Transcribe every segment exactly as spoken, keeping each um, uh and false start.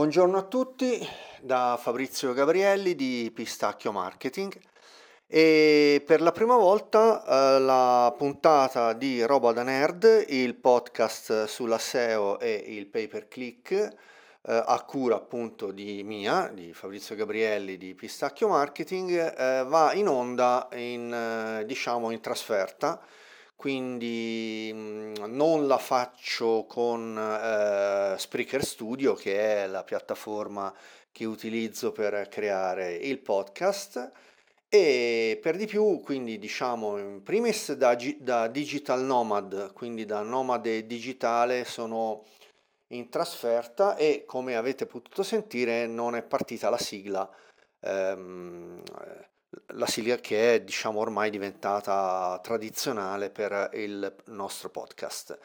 Buongiorno a tutti da Fabrizio Gabrielli di Pistakkio Marketing e per la prima volta eh, la puntata di Roba da Nerd, il podcast sulla S E O e il Pay Per Click eh, a cura appunto di mia, di Fabrizio Gabrielli di Pistakkio Marketing, eh, va in onda in, eh, diciamo in trasferta. Quindi non la faccio con eh, Spreaker Studio, che è la piattaforma che utilizzo per creare il podcast, e per di più, quindi diciamo in primis da, da digital nomad, quindi da nomade digitale sono in trasferta e, come avete potuto sentire, non è partita la sigla. Ehm, La sigla che è, diciamo, ormai diventata tradizionale per il nostro podcast.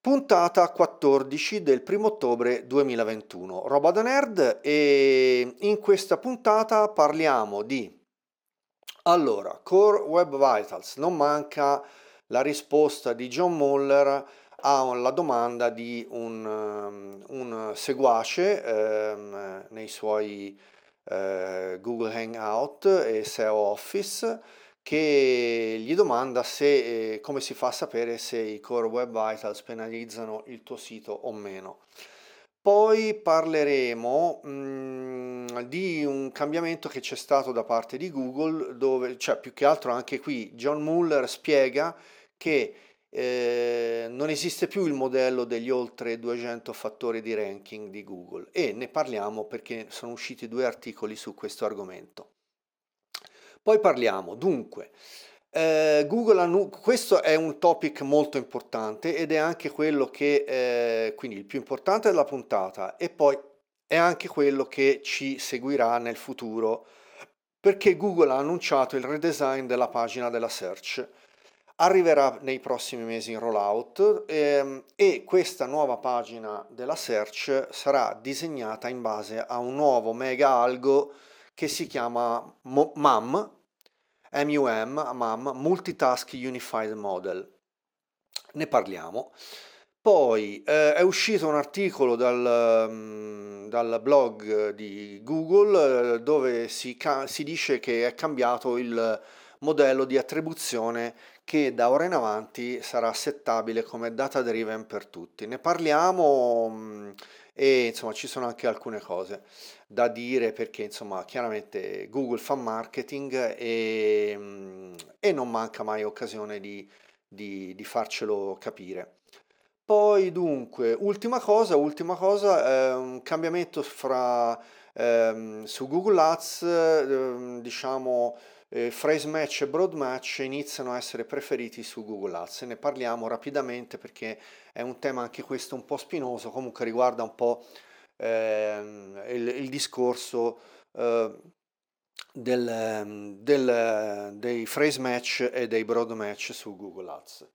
Puntata quattordici del primo ottobre duemilaventuno, Roba da Nerd, e in questa puntata parliamo di... Allora, Core Web Vitals, non manca la risposta di John Mueller alla domanda di un, un seguace ehm, nei suoi... Google Hangout e Seo Office, che gli domanda se, come si fa a sapere se i Core Web Vitals penalizzano il tuo sito o meno. Poi parleremo mh, di un cambiamento che c'è stato da parte di Google, dove, cioè più che altro anche qui, John Mueller spiega che Eh, non esiste più il modello degli oltre duecento fattori di ranking di Google, e ne parliamo perché sono usciti due articoli su questo argomento. Poi parliamo dunque eh, Google annu- questo è un topic molto importante ed è anche quello che eh, quindi il più importante della puntata, e poi è anche quello che ci seguirà nel futuro, perché Google ha annunciato il redesign della pagina della search. Arriverà nei prossimi mesi in rollout ehm, e questa nuova pagina della search sarà disegnata in base a un nuovo mega algo che si chiama M U M, M U M, M U M, Multitask Unified Model. Ne parliamo. Poi eh, è uscito un articolo dal, um, dal blog di Google eh, dove si, ca- si dice che è cambiato il modello di attribuzione, che da ora in avanti sarà settabile come data driven per tutti. Ne parliamo e insomma ci sono anche alcune cose da dire, perché insomma chiaramente Google fa marketing e, e non manca mai occasione di, di, di farcelo capire. Poi dunque, ultima cosa, ultima cosa, eh, un cambiamento fra, eh, su Google Ads, eh, diciamo... Eh, Phrase Match e Broad Match iniziano a essere preferiti su Google Ads. Ne parliamo rapidamente perché è un tema anche questo un po' spinoso, comunque riguarda un po' ehm, il, il discorso eh, del, del, dei Phrase Match e dei Broad Match su Google Ads.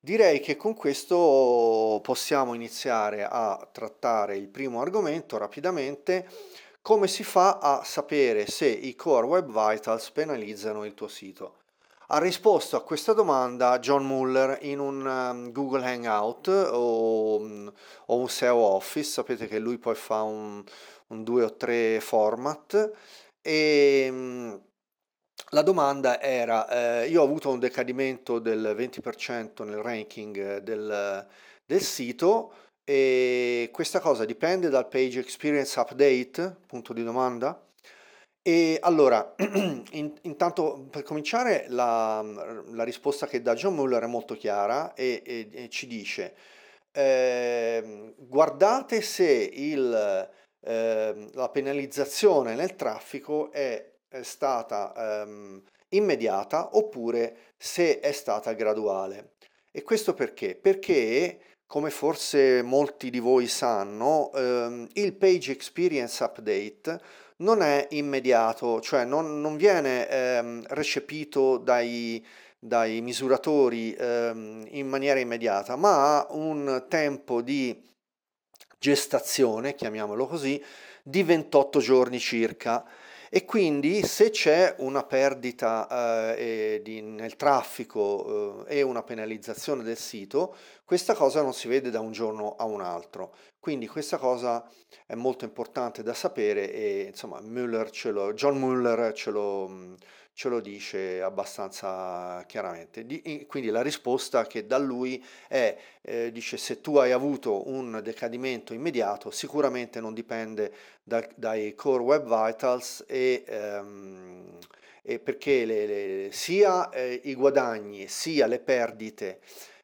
Direi che con questo possiamo iniziare a trattare il primo argomento rapidamente. Come si fa a sapere se i Core Web Vitals penalizzano il tuo sito? Ha risposto a questa domanda John Mueller in un Google Hangout o, o un Seo Office. Sapete che lui poi fa un, un due o tre format, e la domanda era eh, io ho avuto un decadimento del venti per cento nel ranking del, del sito, e questa cosa dipende dal Page Experience Update? Punto di domanda. E allora, in, intanto per cominciare la, la risposta che dà John Mueller è molto chiara e, e, e ci dice eh, guardate se il, eh, la penalizzazione nel traffico è, è stata ehm, immediata oppure se è stata graduale. E questo perché? Perché come forse molti di voi sanno, ehm, il Page Experience Update non è immediato, cioè non, non viene ehm, recepito dai, dai misuratori ehm, in maniera immediata, ma ha un tempo di gestazione, chiamiamolo così, di ventotto giorni circa. E quindi se c'è una perdita eh, di, nel traffico eh, e una penalizzazione del sito, questa cosa non si vede da un giorno a un altro. Quindi questa cosa è molto importante da sapere e insomma Mueller ce lo, John Mueller ce lo, ce lo dice abbastanza chiaramente. Di, quindi la risposta che da lui è, eh, dice se tu hai avuto un decadimento immediato sicuramente non dipende da, dai Core Web Vitals e... Ehm, e perché le, le, sia eh, i guadagni sia le perdite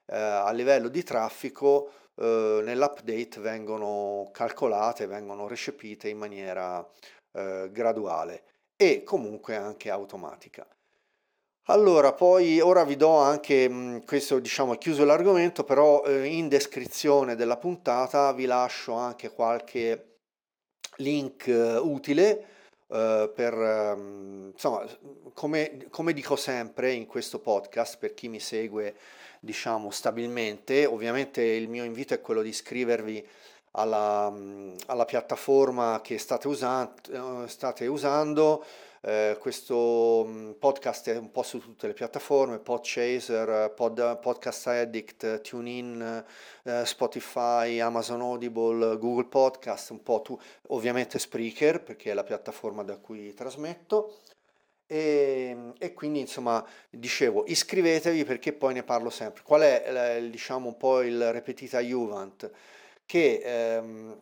eh, a livello di traffico nell'update vengono calcolate, vengono recepite in maniera eh, graduale e comunque anche automatica. Allora, poi ora vi do anche, mh, questo diciamo è chiuso l'argomento, però eh, in descrizione della puntata vi lascio anche qualche link eh, utile eh, per, mh, insomma, come, come dico sempre in questo podcast per chi mi segue diciamo stabilmente, ovviamente il mio invito è quello di iscrivervi alla, alla piattaforma che state, usa- state usando, eh, questo podcast è un po' su tutte le piattaforme, Podchaser, Pod, Podcast Addict, TuneIn, eh, Spotify, Amazon Audible, Google Podcast, un po' tu, ovviamente Spreaker perché è la piattaforma da cui trasmetto. E, e quindi insomma dicevo iscrivetevi perché poi ne parlo sempre. Qual è eh, diciamo un po' il repetita iuvant che ehm,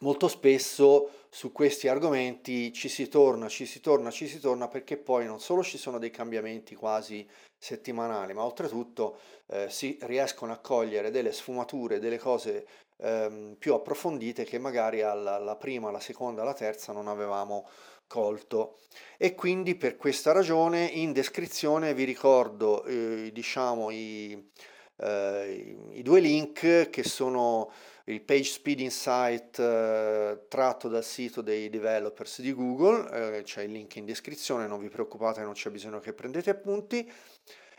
molto spesso su questi argomenti ci si torna, ci si torna, ci si torna perché poi non solo ci sono dei cambiamenti quasi settimanali ma oltretutto eh, si riescono a cogliere delle sfumature, delle cose ehm, più approfondite che magari alla, alla prima, alla seconda, alla terza non avevamo colto. E quindi per questa ragione in descrizione vi ricordo eh, diciamo i, eh, i due link che sono il Page Speed Insight eh, tratto dal sito dei developers di Google, eh, c'è il link in descrizione, non vi preoccupate, non c'è bisogno che prendete appunti,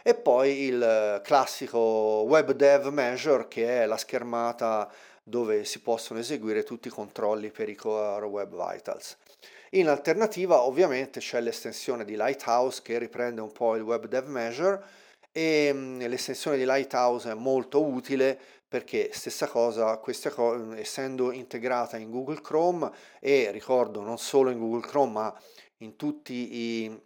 e poi il classico Web Dev Measure che è la schermata dove si possono eseguire tutti i controlli per i Core Web Vitals. In alternativa ovviamente c'è l'estensione di Lighthouse che riprende un po' il Web Dev Measure e l'estensione di Lighthouse è molto utile perché stessa cosa, questa co- essendo integrata in Google Chrome e ricordo non solo in Google Chrome ma in tutti i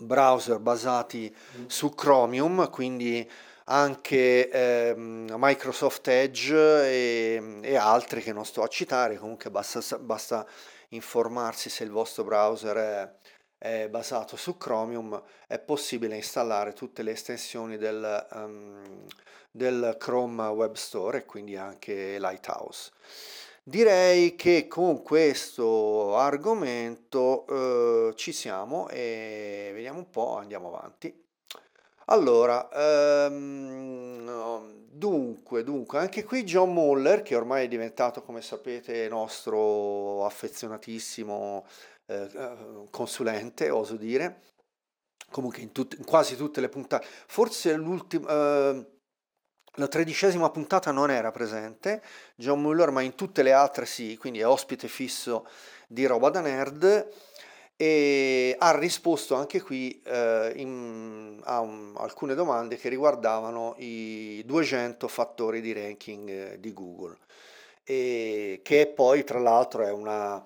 browser basati su Chromium, quindi anche ehm, Microsoft Edge e, e altri che non sto a citare, comunque basta, basta informarsi se il vostro browser è, è basato su Chromium, è possibile installare tutte le estensioni del, um, del Chrome Web Store e quindi anche Lighthouse. Direi che con questo argomento eh, ci siamo e vediamo un po', andiamo avanti. Allora, ehm, dunque, dunque, anche qui John Mueller, che ormai è diventato, come sapete, nostro affezionatissimo eh, consulente, oso dire, comunque in, tut- in quasi tutte le puntate, forse l'ultima, eh, la tredicesima puntata non era presente, John Mueller, ma in tutte le altre sì, quindi è ospite fisso di Roba da Nerd, e ha risposto anche qui eh, in, a un, alcune domande che riguardavano i duecento fattori di ranking eh, di Google, e che poi tra l'altro è una,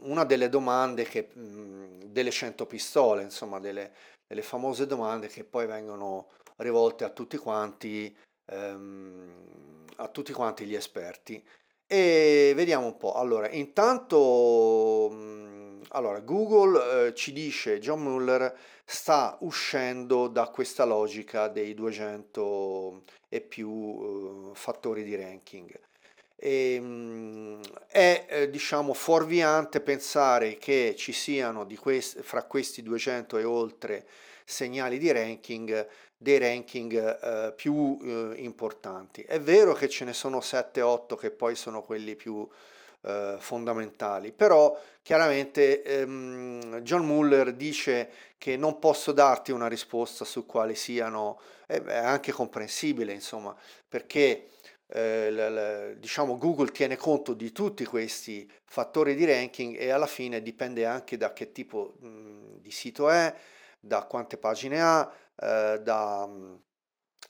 una delle domande che, mh, delle cento pistole, insomma delle, delle famose domande che poi vengono rivolte a tutti quanti, ehm, a tutti quanti gli esperti. E vediamo un po', allora intanto mh, allora, Google eh, ci dice John Mueller sta uscendo da questa logica dei duecento e più eh, fattori di ranking e, mh, è eh, diciamo fuorviante pensare che ci siano di quest- fra questi duecento e oltre segnali di ranking dei ranking eh, più eh, importanti. È vero che ce ne sono sette otto che poi sono quelli più eh, fondamentali, però chiaramente ehm, John Mueller dice che non posso darti una risposta su quali siano, eh, è anche comprensibile insomma, perché eh, la, la, diciamo Google tiene conto di tutti questi fattori di ranking e alla fine dipende anche da che tipo mh, di sito è, da quante pagine ha, eh, da... Mh,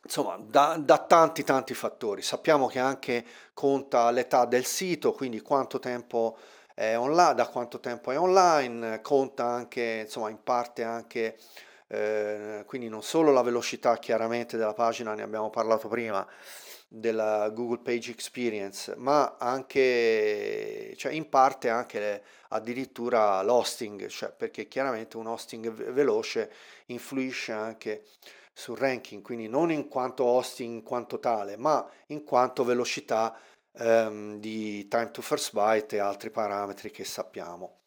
Insomma, da, da tanti tanti fattori. Sappiamo che anche conta l'età del sito, quindi quanto tempo è online, da quanto tempo è online, conta anche, insomma, in parte anche, eh, quindi non solo la velocità chiaramente della pagina, ne abbiamo parlato prima, della Google Page Experience, ma anche, cioè in parte anche le, addirittura l'hosting, cioè perché chiaramente un hosting veloce influisce anche sul ranking, quindi non in quanto hosting in quanto tale, ma in quanto velocità ehm, di time to first byte e altri parametri che sappiamo.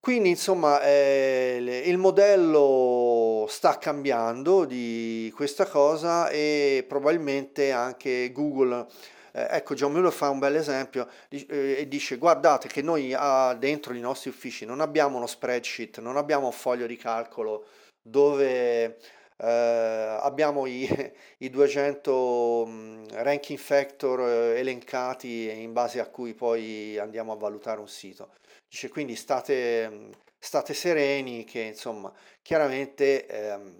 Quindi insomma eh, il modello sta cambiando di questa cosa e probabilmente anche Google, eh, ecco John Mueller fa un bel esempio eh, e dice guardate che noi ah, dentro i nostri uffici non abbiamo uno spreadsheet, non abbiamo un foglio di calcolo dove... Uh, abbiamo i, i duecento um, ranking factor uh, elencati in base a cui poi andiamo a valutare un sito. Dice quindi state, state sereni che insomma chiaramente ehm,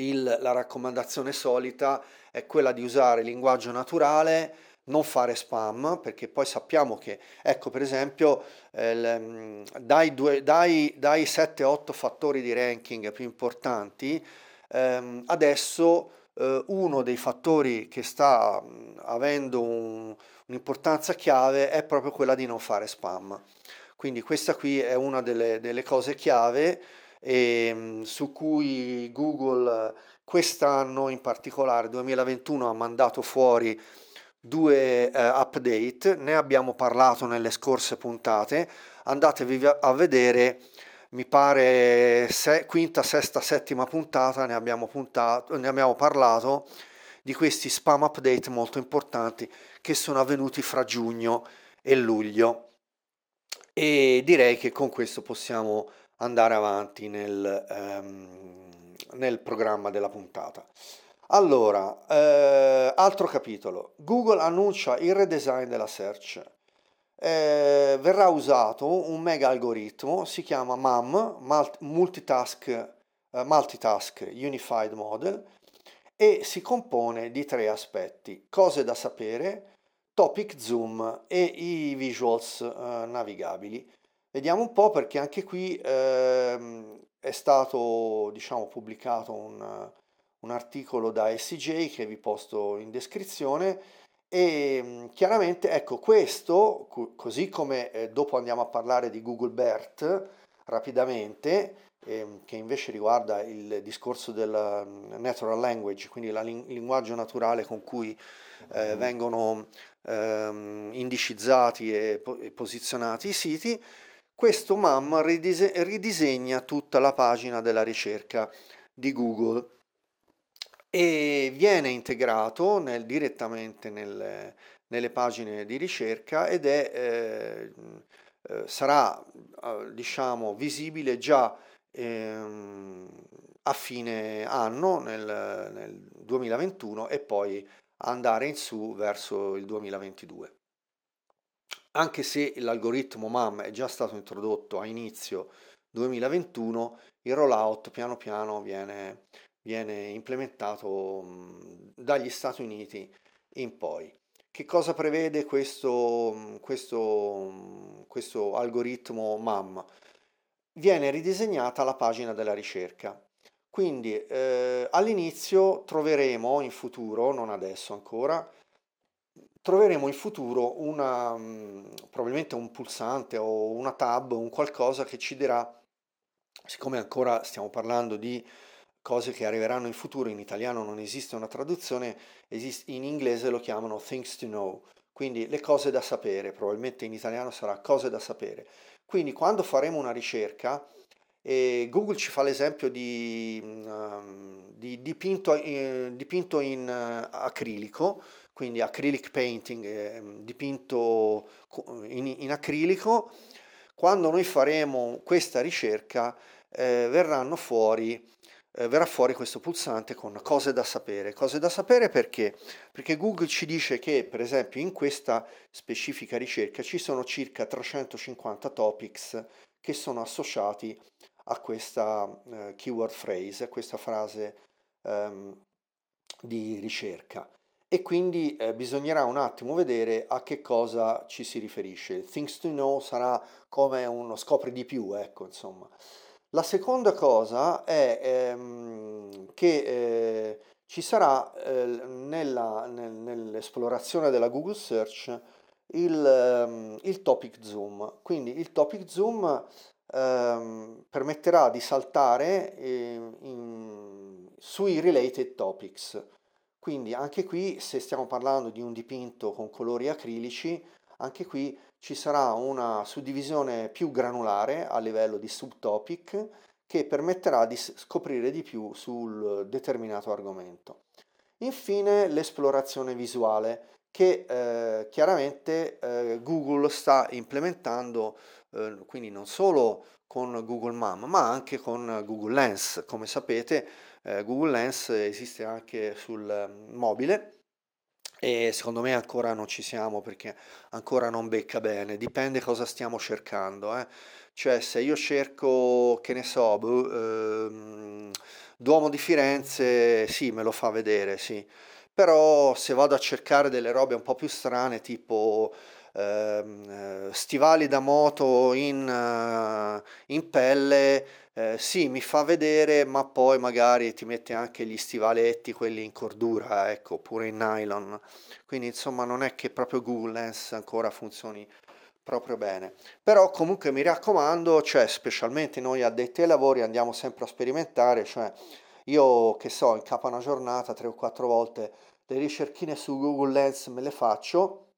il, la raccomandazione solita è quella di usare linguaggio naturale, non fare spam, perché poi sappiamo che, ecco per esempio, eh, dai, due, dai, dai sette otto fattori di ranking più importanti, ehm, adesso eh, uno dei fattori che sta mh, avendo un, un'importanza chiave è proprio quella di non fare spam. Quindi questa qui è una delle, delle cose chiave e, mh, su cui Google quest'anno, in particolare duemilaventuno, ha mandato fuori due eh, update, ne abbiamo parlato nelle scorse puntate, andatevi a vedere, mi pare se, quinta, sesta, settima puntata, ne abbiamo, puntato, ne abbiamo parlato di questi spam update molto importanti che sono avvenuti fra giugno e luglio e direi che con questo possiamo andare avanti nel, ehm, nel programma della puntata. Allora, eh, altro capitolo, Google annuncia il redesign della search, eh, verrà usato un mega algoritmo, si chiama M A M, Multitask, eh, Multitask Unified Model, e si compone di tre aspetti, cose da sapere, topic zoom e i visuals eh, navigabili. Vediamo un po' perché anche qui eh, è stato, diciamo, pubblicato un... un articolo da S E J che vi posto in descrizione e chiaramente ecco questo, così come eh, dopo andiamo a parlare di Google BERT rapidamente eh, che invece riguarda il discorso del natural language, quindi il ling- linguaggio naturale con cui eh, vengono eh, indicizzati e, po- e posizionati i siti. Questo M A M ridise- ridisegna tutta la pagina della ricerca di Google e viene integrato nel, direttamente nel, nelle pagine di ricerca ed è, eh, sarà eh, diciamo visibile già eh, a fine anno nel, nel duemilaventuno e poi andare in su verso il duemilaventidue. Anche se l'algoritmo M A M è già stato introdotto a inizio duemilaventuno, il rollout piano piano viene... viene implementato dagli Stati Uniti in poi. Che cosa prevede questo, questo, questo algoritmo M A M? Viene ridisegnata la pagina della ricerca. Quindi eh, all'inizio troveremo in futuro, non adesso ancora, troveremo in futuro una, probabilmente un pulsante o una tab, un qualcosa che ci dirà, siccome ancora stiamo parlando di cose che arriveranno in futuro, in italiano non esiste una traduzione, esiste, in inglese lo chiamano things to know, quindi le cose da sapere, probabilmente in italiano sarà cose da sapere. Quindi quando faremo una ricerca, eh, Google ci fa l'esempio di, um, di dipinto, eh, dipinto in uh, acrilico, quindi acrylic painting, eh, dipinto in, in acrilico, quando noi faremo questa ricerca eh, verranno fuori eh, verrà fuori questo pulsante con cose da sapere. Cose da sapere perché? Perché Google ci dice che, per esempio, in questa specifica ricerca ci sono circa trecentocinquanta topics che sono associati a questa eh, keyword phrase, a questa frase ehm, di ricerca. E quindi eh, bisognerà un attimo vedere a che cosa ci si riferisce. Things to know sarà come uno scopri di più, ecco, insomma. La seconda cosa è ehm, che eh, ci sarà eh, nella, nel, nell'esplorazione della Google Search il, ehm, il Topic Zoom. Quindi il Topic Zoom ehm, permetterà di saltare eh, in, sui related topics. Quindi anche qui, se stiamo parlando di un dipinto con colori acrilici, anche qui ci sarà una suddivisione più granulare a livello di subtopic che permetterà di scoprire di più sul determinato argomento. Infine l'esplorazione visuale che eh, chiaramente eh, Google sta implementando, eh, quindi non solo con Google Map, ma anche con Google Lens. Come sapete, Google Lens esiste anche sul mobile e secondo me ancora non ci siamo perché ancora non becca bene, dipende cosa stiamo cercando, eh. Cioè se io cerco, che ne so, ehm, Duomo di Firenze, sì, me lo fa vedere, sì, però se vado a cercare delle robe un po' più strane tipo ehm, stivali da moto in, in pelle, Eh, sì, mi fa vedere, ma poi magari ti mette anche gli stivaletti, quelli in cordura, ecco, oppure in nylon. Quindi insomma non è che proprio Google Lens ancora funzioni proprio bene. Però comunque mi raccomando, cioè specialmente noi addetti ai lavori andiamo sempre a sperimentare, cioè io che so, in capo a una giornata tre o quattro volte le ricerchine su Google Lens me le faccio,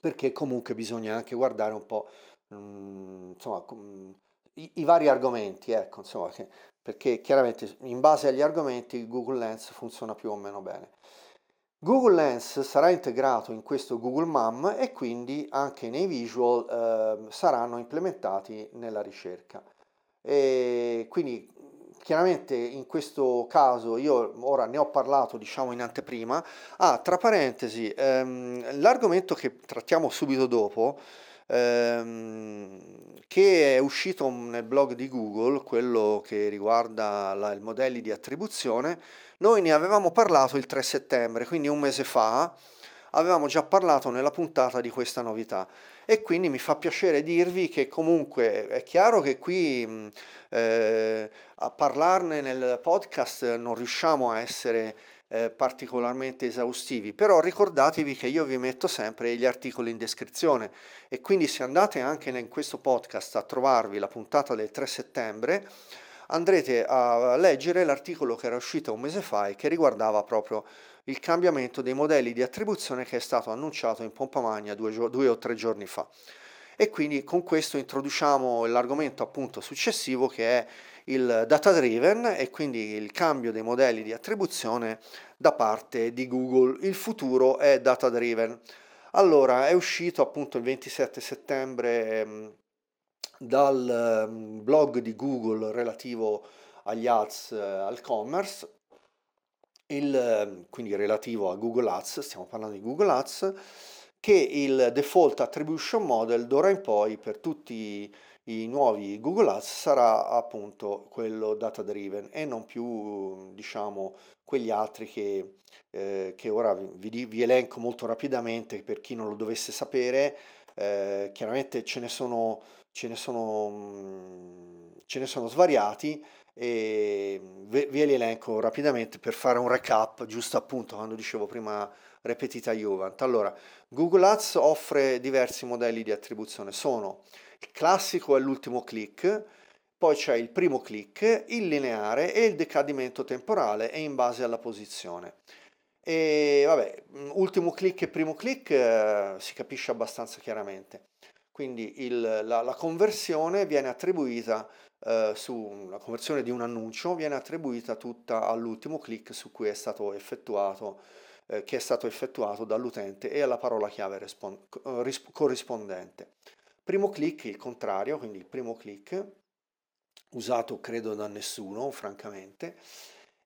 perché comunque bisogna anche guardare un po', mh, insomma... Mh, I, i vari argomenti, ecco, insomma, che, perché chiaramente in base agli argomenti Google Lens funziona più o meno bene. Google Lens sarà integrato in questo Google Map e quindi anche nei visual eh, saranno implementati nella ricerca. E quindi chiaramente in questo caso io ora ne ho parlato, diciamo, in anteprima. Ah, tra parentesi, ehm, l'argomento che trattiamo subito dopo, che è uscito nel blog di Google, quello che riguarda la, i modelli di attribuzione, noi ne avevamo parlato il tre settembre, quindi un mese fa, avevamo già parlato nella puntata di questa novità e quindi mi fa piacere dirvi che comunque è chiaro che qui eh, a parlarne nel podcast non riusciamo a essere eh, particolarmente esaustivi, però ricordatevi che io vi metto sempre gli articoli in descrizione e quindi se andate anche in questo podcast a trovarvi la puntata del tre settembre andrete a leggere l'articolo che era uscito un mese fa e che riguardava proprio il cambiamento dei modelli di attribuzione che è stato annunciato in pompa magna due, gio- due o tre giorni fa. E quindi con questo introduciamo l'argomento appunto successivo, che è il data driven e quindi il cambio dei modelli di attribuzione da parte di Google. Il futuro è data driven. Allora, è uscito appunto il ventisette settembre ehm, dal ehm, blog di Google relativo agli ads, eh, al commerce. Il, quindi relativo a Google Ads, stiamo parlando di Google Ads, che il default attribution model d'ora in poi per tutti i nuovi Google Ads sarà appunto quello data driven e non più, diciamo, quegli altri che, eh, che ora vi, vi elenco molto rapidamente per chi non lo dovesse sapere. Eh, chiaramente ce ne sono ce ne sono ce ne sono svariati e ve, ve li elenco rapidamente per fare un recap, giusto appunto quando dicevo prima repetita iuvant. Allora, Google Ads offre diversi modelli di attribuzione, sono il classico e l'ultimo click, poi c'è il primo click, il lineare e il decadimento temporale e in base alla posizione. E vabbè, ultimo click e primo click eh, si capisce abbastanza chiaramente. Quindi il, la, la conversione viene attribuita eh, su la conversione di un annuncio viene attribuita tutta all'ultimo click su cui è stato effettuato, eh, che è stato effettuato dall'utente e alla parola chiave rispon- corrispondente. Primo click il contrario, quindi il primo click usato credo da nessuno, francamente.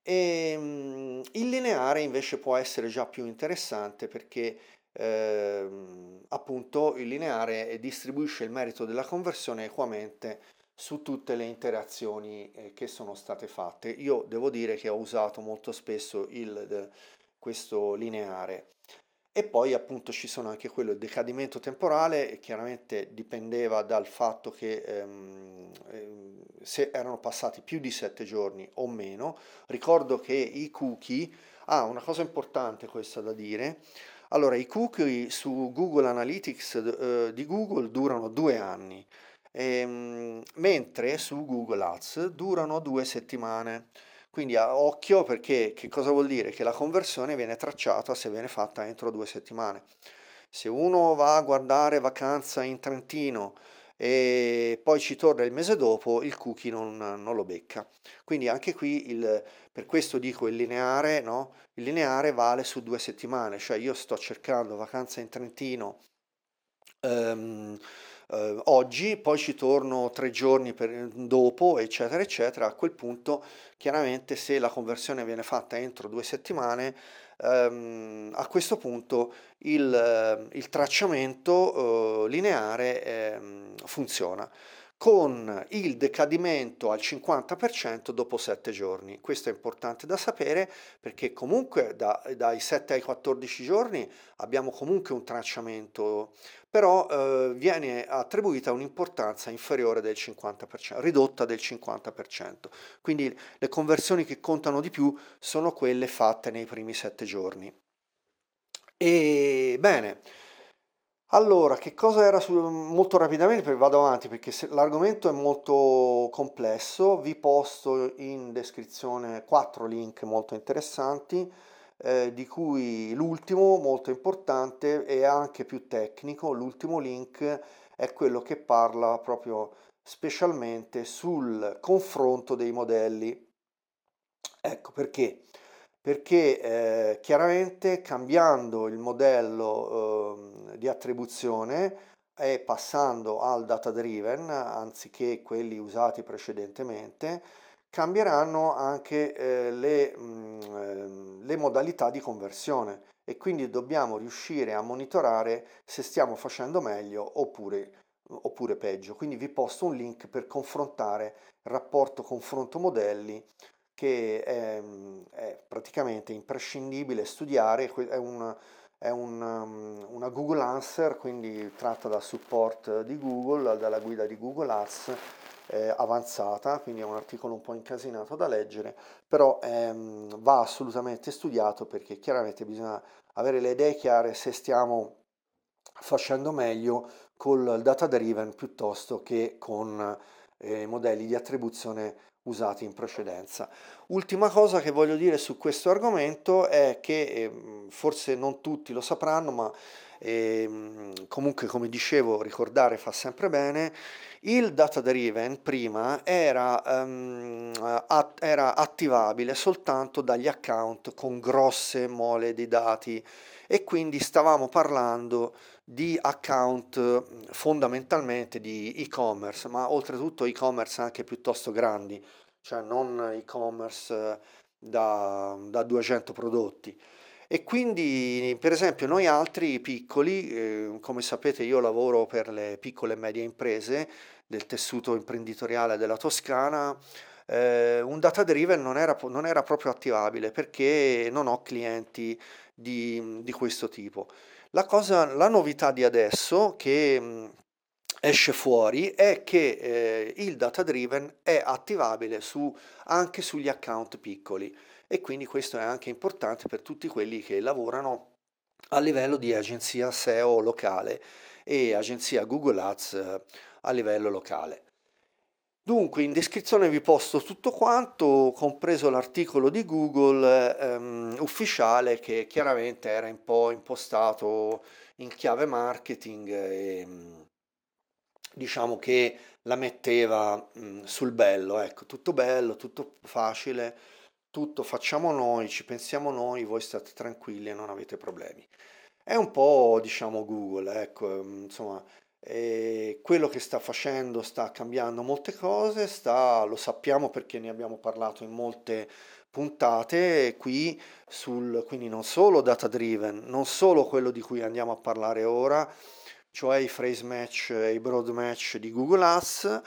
E, mh, il lineare invece può essere già più interessante perché eh, appunto il lineare distribuisce il merito della conversione equamente su tutte le interazioni eh, che sono state fatte. Io devo dire che ho usato molto spesso il, de, questo lineare. E poi appunto ci sono anche quello del decadimento temporale, chiaramente dipendeva dal fatto che ehm, se erano passati più di sette giorni o meno. Ricordo che i cookie, ah una cosa importante questa da dire, allora i cookie su Google Analytics eh, di Google durano due anni, ehm, mentre su Google Ads durano due settimane. Quindi a occhio, perché che cosa vuol dire? Che la conversione viene tracciata se viene fatta entro due settimane. Se uno va a guardare Vacanza in Trentino e poi ci torna il mese dopo, il cookie non, non lo becca. Quindi anche qui, il, per questo dico il lineare, no? Il lineare vale su due settimane, cioè io sto cercando Vacanza in Trentino um, Uh, oggi, poi ci torno tre giorni per, dopo, eccetera eccetera. A quel punto chiaramente se la conversione viene fatta entro due settimane, um, a questo punto il, il tracciamento uh, lineare um, funziona, con il decadimento al cinquanta per cento dopo sette giorni. Questo è importante da sapere, perché comunque da, dai sette ai quattordici giorni abbiamo comunque un tracciamento, però eh, viene attribuita un'importanza inferiore del cinquanta per cento, ridotta del cinquanta per cento. Quindi le conversioni che contano di più sono quelle fatte nei primi sette giorni. E bene. Allora, che cosa era? Su, molto rapidamente vado avanti perché se, l'argomento è molto complesso. Vi posto in descrizione quattro link molto interessanti, eh, di cui l'ultimo molto importante e anche più tecnico. L'ultimo link è quello che parla proprio specialmente sul confronto dei modelli. Ecco perché. Perché eh, chiaramente cambiando il modello eh, di attribuzione e passando al data driven, anziché quelli usati precedentemente, cambieranno anche eh, le, mh, le modalità di conversione e quindi dobbiamo riuscire a monitorare se stiamo facendo meglio oppure, oppure peggio. Quindi vi posto un link per confrontare il rapporto confronto modelli, che è, è praticamente imprescindibile studiare, è, un, è un, una Google Answer, quindi tratta dal support di Google, dalla guida di Google Ads eh, avanzata, quindi è un articolo un po' incasinato da leggere, però ehm, va assolutamente studiato, perché chiaramente bisogna avere le idee chiare se stiamo facendo meglio col data driven piuttosto che con eh, modelli di attribuzione usati in precedenza. Ultima cosa che voglio dire su questo argomento è che eh, forse non tutti lo sapranno, ma eh, comunque, come dicevo, ricordare fa sempre bene. Il data driven prima era, um, at- era attivabile soltanto dagli account con grosse mole di dati, e quindi stavamo parlando di account fondamentalmente di e-commerce, ma oltretutto e-commerce anche piuttosto grandi, cioè non e-commerce da, da duecento prodotti. E quindi per esempio noi altri piccoli, eh, come sapete io lavoro per le piccole e medie imprese del tessuto imprenditoriale della Toscana, eh, un data driven non era, non era proprio attivabile perché non ho clienti di, di questo tipo. La cosa, la novità di adesso che mh, esce fuori è che eh, il data driven è attivabile su, anche sugli account piccoli, e quindi questo è anche importante per tutti quelli che lavorano a livello di agenzia S E O locale e agenzia Google Ads a livello locale. Dunque in descrizione vi posto tutto quanto, compreso l'articolo di Google ehm, ufficiale, che chiaramente era un po' impostato in chiave marketing e diciamo che la metteva mh, sul bello, ecco, tutto bello, tutto facile, tutto facciamo noi, ci pensiamo noi, voi state tranquilli e non avete problemi. È un po' diciamo Google, ecco, insomma. E quello che sta facendo sta cambiando molte cose, sta, lo sappiamo perché ne abbiamo parlato in molte puntate qui sul, quindi non solo data driven, non solo quello di cui andiamo a parlare ora, cioè i phrase match e i broad match di Google Ads,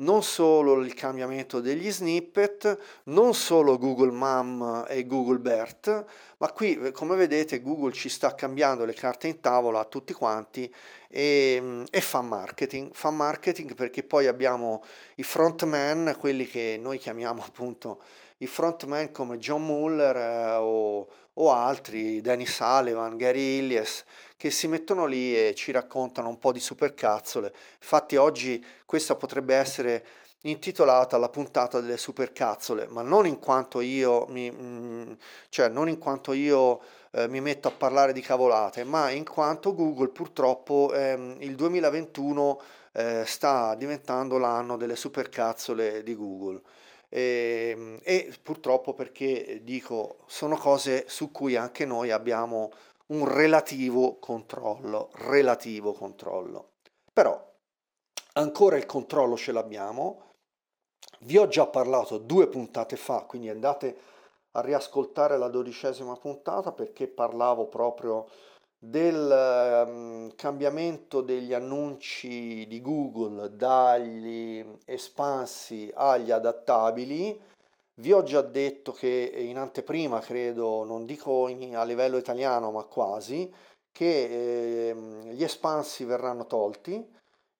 non solo il cambiamento degli snippet, non solo Google Mom e Google BERT, ma qui, come vedete, Google ci sta cambiando le carte in tavola a tutti quanti e, e fa marketing, fa marketing perché poi abbiamo i frontman, quelli che noi chiamiamo appunto i frontman come John Mueller eh, o, o altri, Danny Sullivan, Gary Illies, che si mettono lì e ci raccontano un po' di supercazzole. Infatti oggi questa potrebbe essere intitolata la puntata delle supercazzole, ma non in quanto io mi, mh, cioè non in quanto io eh, mi metto a parlare di cavolate, ma in quanto Google purtroppo ehm, il duemilaventuno eh, sta diventando l'anno delle supercazzole di Google. E, e purtroppo, perché dico, sono cose su cui anche noi abbiamo un relativo controllo, relativo controllo, però ancora il controllo ce l'abbiamo. Vi ho già parlato due puntate fa, quindi andate a riascoltare la dodicesima puntata perché parlavo proprio del um, cambiamento degli annunci di Google dagli espansi agli adattabili. Vi ho già detto che in anteprima, credo, non dico in, a livello italiano ma quasi, che eh, gli espansi verranno tolti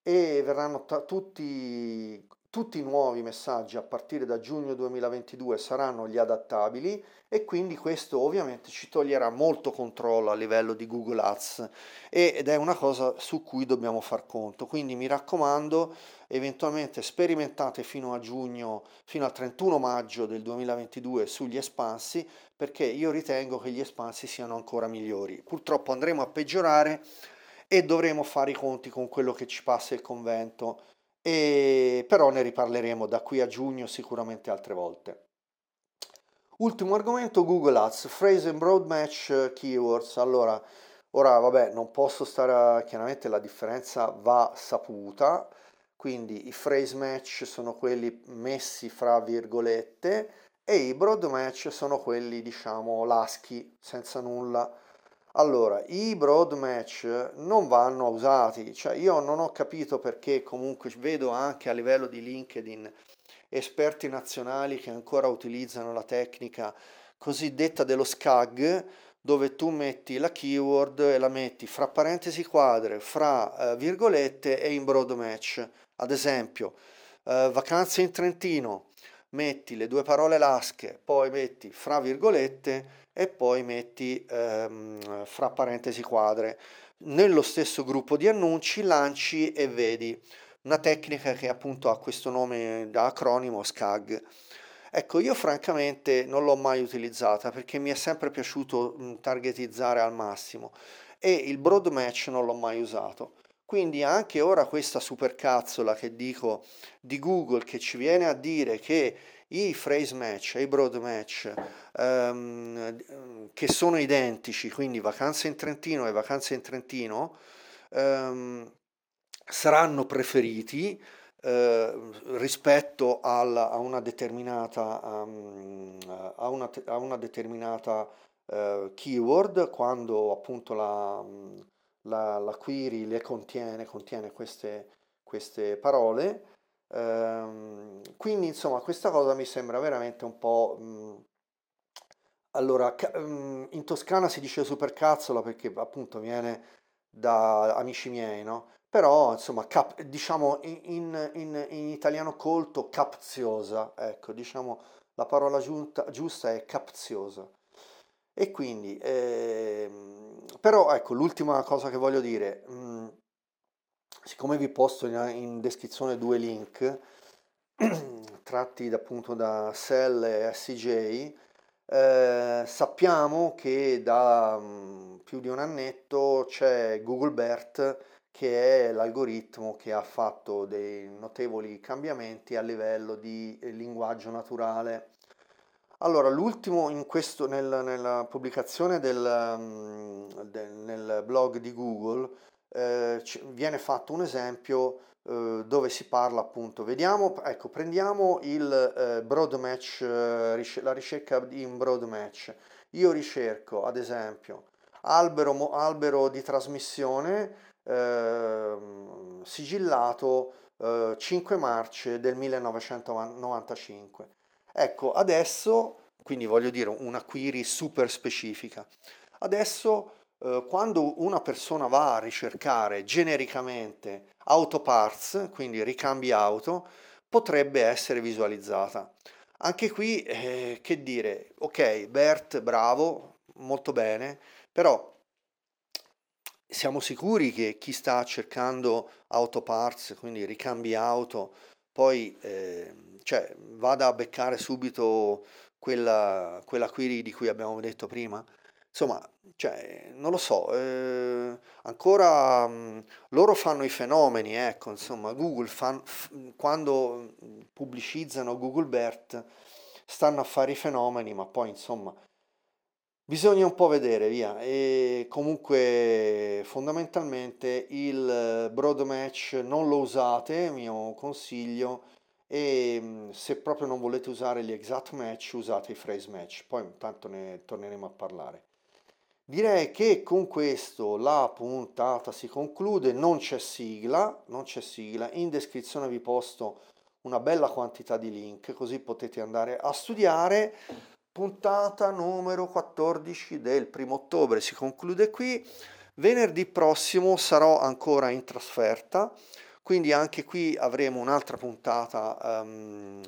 e verranno t- tutti, tutti i nuovi messaggi a partire da giugno duemilaventidue saranno gli adattabili, e quindi questo ovviamente ci toglierà molto controllo a livello di Google Ads ed è una cosa su cui dobbiamo far conto. Quindi mi raccomando, eventualmente sperimentate fino a giugno, fino al trentuno maggio del duemilaventidue sugli espansi, perché io ritengo che gli espansi siano ancora migliori. Purtroppo andremo a peggiorare e dovremo fare i conti con quello che ci passa il convento, e però ne riparleremo da qui a giugno sicuramente altre volte. Ultimo argomento, Google Ads, Phrase and Broad Match Keywords. Allora, ora vabbè, non posso stare a... chiaramente la differenza va saputa, quindi i Phrase Match sono quelli messi fra virgolette e i Broad Match sono quelli, diciamo, laschi, senza nulla. Allora, i broad match non vanno usati, cioè io non ho capito perché. Comunque vedo anche a livello di LinkedIn esperti nazionali che ancora utilizzano la tecnica cosiddetta dello SCAG, dove tu metti la keyword e la metti fra parentesi quadre, fra eh, virgolette e in broad match. Ad esempio, eh, vacanze in Trentino, metti le due parole lasche, poi metti fra virgolette e poi metti ehm, fra parentesi quadre. Nello stesso gruppo di annunci lanci e vedi, una tecnica che appunto ha questo nome da acronimo, SCAG. Ecco, io francamente non l'ho mai utilizzata perché mi è sempre piaciuto mh, targetizzare al massimo, e il broad match non l'ho mai usato. Quindi anche ora questa supercazzola che dico di Google, che ci viene a dire che i phrase match e i broad match ehm, che sono identici, quindi vacanze in Trentino e vacanze in Trentino, ehm, saranno preferiti eh, rispetto alla, a una determinata, um, a una, a una determinata uh, keyword, quando appunto la... La, la query le contiene, contiene queste, queste parole. Ehm, quindi insomma questa cosa mi sembra veramente un po' mh, allora ca- mh, in Toscana si dice supercazzola perché appunto viene da amici miei, no? Però insomma cap- diciamo in, in, in, in italiano colto, capziosa, ecco, diciamo la parola giunta, giusta è capziosa. E quindi ehm, però ecco, l'ultima cosa che voglio dire, mh, siccome vi posto in, in descrizione due link tratti appunto da S E L e S E J, eh, sappiamo che da mh, più di un annetto c'è Google BERT, che è l'algoritmo che ha fatto dei notevoli cambiamenti a livello di linguaggio naturale. Allora, l'ultimo in questo, nel, nella pubblicazione del, del, nel blog di Google, eh, viene fatto un esempio eh, dove si parla appunto, vediamo, ecco, prendiamo il eh, Broad Match, eh, ricer- la ricerca in Broad Match. Io ricerco ad esempio albero, mo- albero di trasmissione eh, sigillato eh, cinque marce del millenovecentonovantacinque. Ecco, adesso, quindi voglio dire una query super specifica. Adesso eh, quando una persona va a ricercare genericamente auto parts, quindi ricambi auto, potrebbe essere visualizzata. Anche qui eh, che dire, ok, BERT bravo, molto bene, però siamo sicuri che chi sta cercando auto parts, quindi ricambi auto, poi eh, cioè, vada a beccare subito quella, quella query di cui abbiamo detto prima? Insomma, cioè, non lo so, eh, ancora mh, loro fanno i fenomeni, ecco, insomma, Google fan, f, quando pubblicizzano Google BERT stanno a fare i fenomeni, ma poi insomma bisogna un po' vedere, via. E comunque fondamentalmente il Broad Match non lo usate, mio consiglio, e se proprio non volete usare gli exact match usate i phrase match, poi intanto ne torneremo a parlare. Direi che con questo la puntata si conclude, non c'è sigla, non c'è sigla, in descrizione vi posto una bella quantità di link così potete andare a studiare. Puntata numero quattordici del primo ottobre si conclude qui, venerdì prossimo sarò ancora in trasferta, quindi anche qui avremo un'altra puntata um,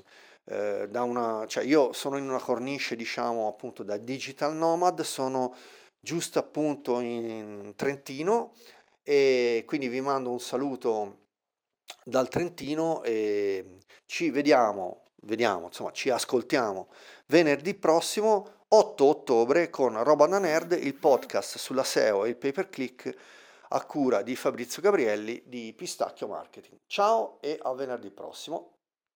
eh, da una, cioè io sono in una cornice diciamo appunto da digital nomad, sono giusto appunto in Trentino e quindi vi mando un saluto dal Trentino e ci vediamo, vediamo insomma ci ascoltiamo venerdì prossimo otto ottobre con Roba da Nerd, il podcast sulla S E O e il Pay Per Click a cura di Fabrizio Gabrielli di Pistakkio Marketing. Ciao e a venerdì prossimo.